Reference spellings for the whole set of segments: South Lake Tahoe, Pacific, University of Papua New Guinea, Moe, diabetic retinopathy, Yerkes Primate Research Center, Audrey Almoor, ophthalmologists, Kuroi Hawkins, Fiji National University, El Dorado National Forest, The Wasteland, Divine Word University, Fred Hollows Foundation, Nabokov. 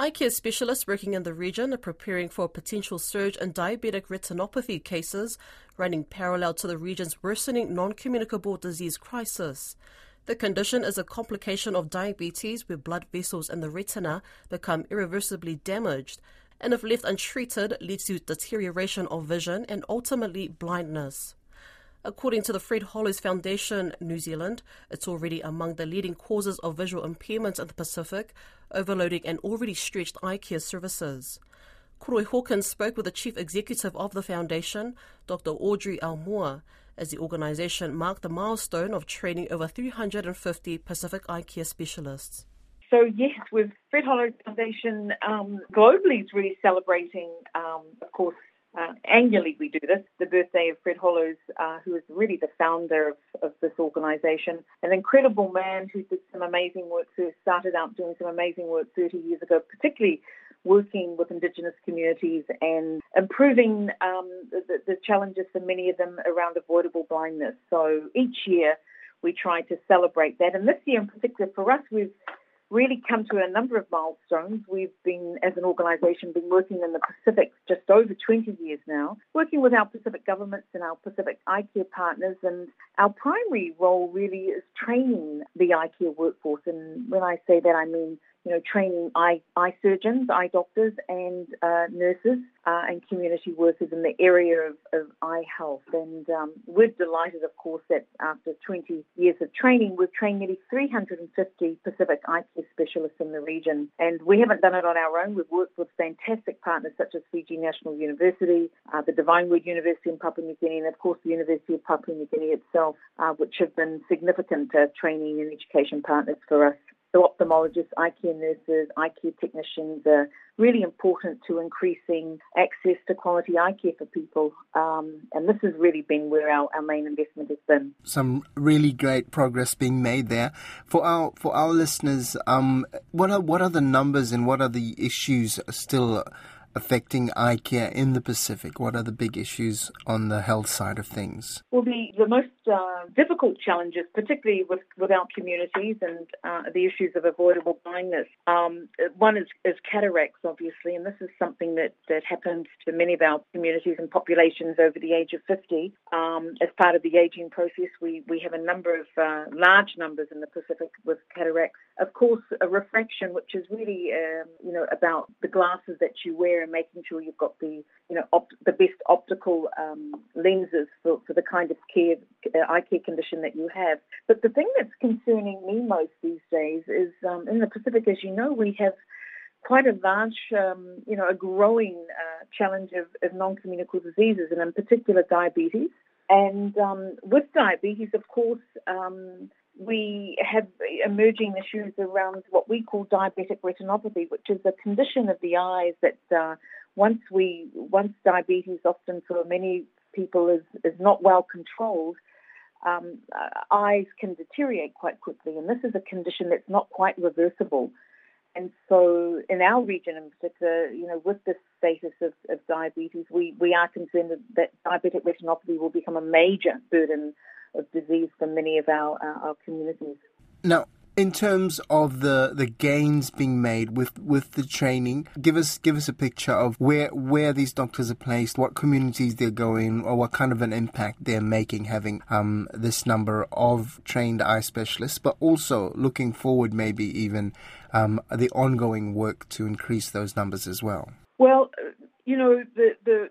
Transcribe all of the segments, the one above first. Eye care specialists working in the region are preparing for a potential surge in diabetic retinopathy cases, running parallel to the region's worsening non-communicable disease crisis. The condition is a complication of diabetes where blood vessels in the retina become irreversibly damaged, and if left untreated, leads to deterioration of vision and ultimately blindness. According to the Fred Hollows Foundation, New Zealand, it's already among the leading causes of visual impairments in the Pacific, overloading and already stretched eye care services. Kuroi Hawkins spoke with the chief executive of the foundation, Dr. Audrey Almoor, as the organisation marked the milestone of training over 350 Pacific eye care specialists. So yes, with Fred Hollows Foundation, globally is really celebrating, of course, annually we do this, the birthday of Fred Hollows, who is really the founder of this organisation. An incredible man who did some amazing work, who started out doing some amazing work 30 years ago, particularly working with Indigenous communities and improving the challenges for many of them around avoidable blindness. So each year we try to celebrate that. And this year in particular for us, we've really come to a number of milestones. We've been, as an organisation, been working in the Pacific just over 20 years now, working with our Pacific governments and our Pacific eye care partners, and our primary role really is training the eye care workforce. And when I say that, I mean, you know, training eye surgeons, eye doctors and nurses and community workers in the area of eye health. And we're delighted, of course, that after 20 years of training, we've trained nearly 350 Pacific eye care specialists in the region. And we haven't done it on our own. We've worked with fantastic partners such as Fiji National University, the Divine Word University in Papua New Guinea, and of course the University of Papua New Guinea itself, which have been significant training and education partners for us. So ophthalmologists, eye care nurses, eye care technicians are really important to increasing access to quality eye care for people. And this has really been where our main investment has been. Some really great progress being made there. For our listeners, what are the numbers and what are the issues still affecting eye care in the Pacific? What are the big issues on the health side of things? Well, the most difficult challenges, particularly with our communities and the issues of avoidable blindness, one is cataracts, obviously, and this is something that happens to many of our communities and populations over the age of 50. As part of the ageing process, we have a number of large numbers in the Pacific with cataracts. Of course, a refraction, which is really about the glasses that you wear and making sure you've got the best optical lenses for the kind of eye care condition that you have. But the thing that's concerning me most these days is in the Pacific, as you know, we have quite a large, a growing challenge of non-communicable diseases, and in particular diabetes. And with diabetes, of course, we have emerging issues around what we call diabetic retinopathy, which is a condition of the eyes that once diabetes, often for many people, is not well controlled, eyes can deteriorate quite quickly. And this is a condition that's not quite reversible. And so in our region in particular, with this status of diabetes, we are concerned that diabetic retinopathy will become a major burden of disease for many of our communities. Now, in terms of the gains being made with the training, give us a picture of where these doctors are placed, what communities they're going, or what kind of an impact they're making, having this number of trained eye specialists, but also looking forward maybe even the ongoing work to increase those numbers as well. Well,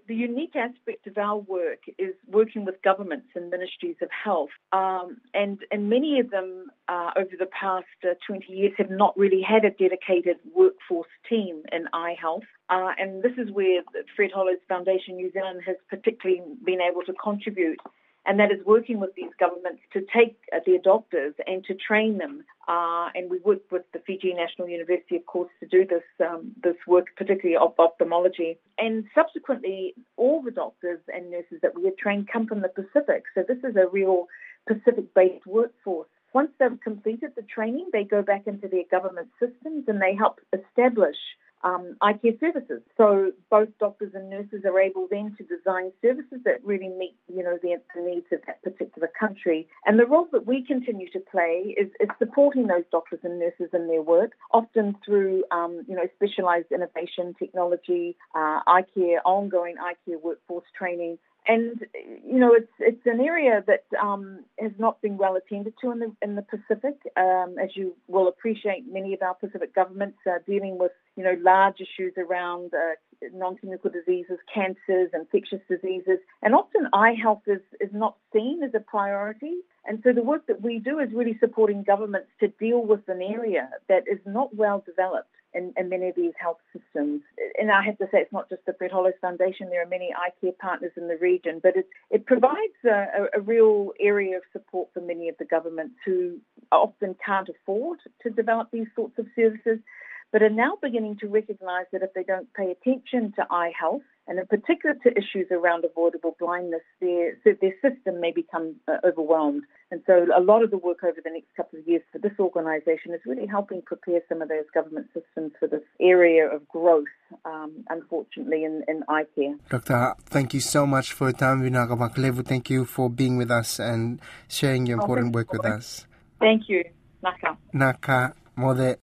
the unique aspect of our work is working with governments and ministries of health. And many of them over the past 20 years have not really had a dedicated workforce team in eye health. And this is where the Fred Hollows Foundation New Zealand has particularly been able to contribute. And that is working with these governments to take their doctors and to train them. And we work with the Fiji National University, of course, to do this work, particularly of ophthalmology. And subsequently, all the doctors and nurses that we have trained come from the Pacific. So this is a real Pacific-based workforce. Once they've completed the training, they go back into their government systems and they help establish eye care services. So both doctors and nurses are able then to design services that really meet, the needs of that particular country. And the role that we continue to play is supporting those doctors and nurses in their work, often through, specialised innovation, technology, eye care, ongoing eye care workforce training. And, it's an area that has not been well attended to in the Pacific. As you will appreciate, many of our Pacific governments are dealing with, large issues around non-communicable diseases, cancers, infectious diseases. And often eye health is not seen as a priority. And so the work that we do is really supporting governments to deal with an area that is not well developed in many of these health systems. And I have to say, it's not just the Fred Hollows Foundation. There are many eye care partners in the region, but it provides a real area of support for many of the governments who often can't afford to develop these sorts of services, but are now beginning to recognise that if they don't pay attention to eye health, and in particular to issues around avoidable blindness, their system may become overwhelmed. And so a lot of the work over the next couple of years for this organisation is really helping prepare some of those government systems for this area of growth, unfortunately, in eye care. Doctor, thank you so much for your time. Thank you for being with us and sharing your important work with us. Thank you. Naka. Naka. Mode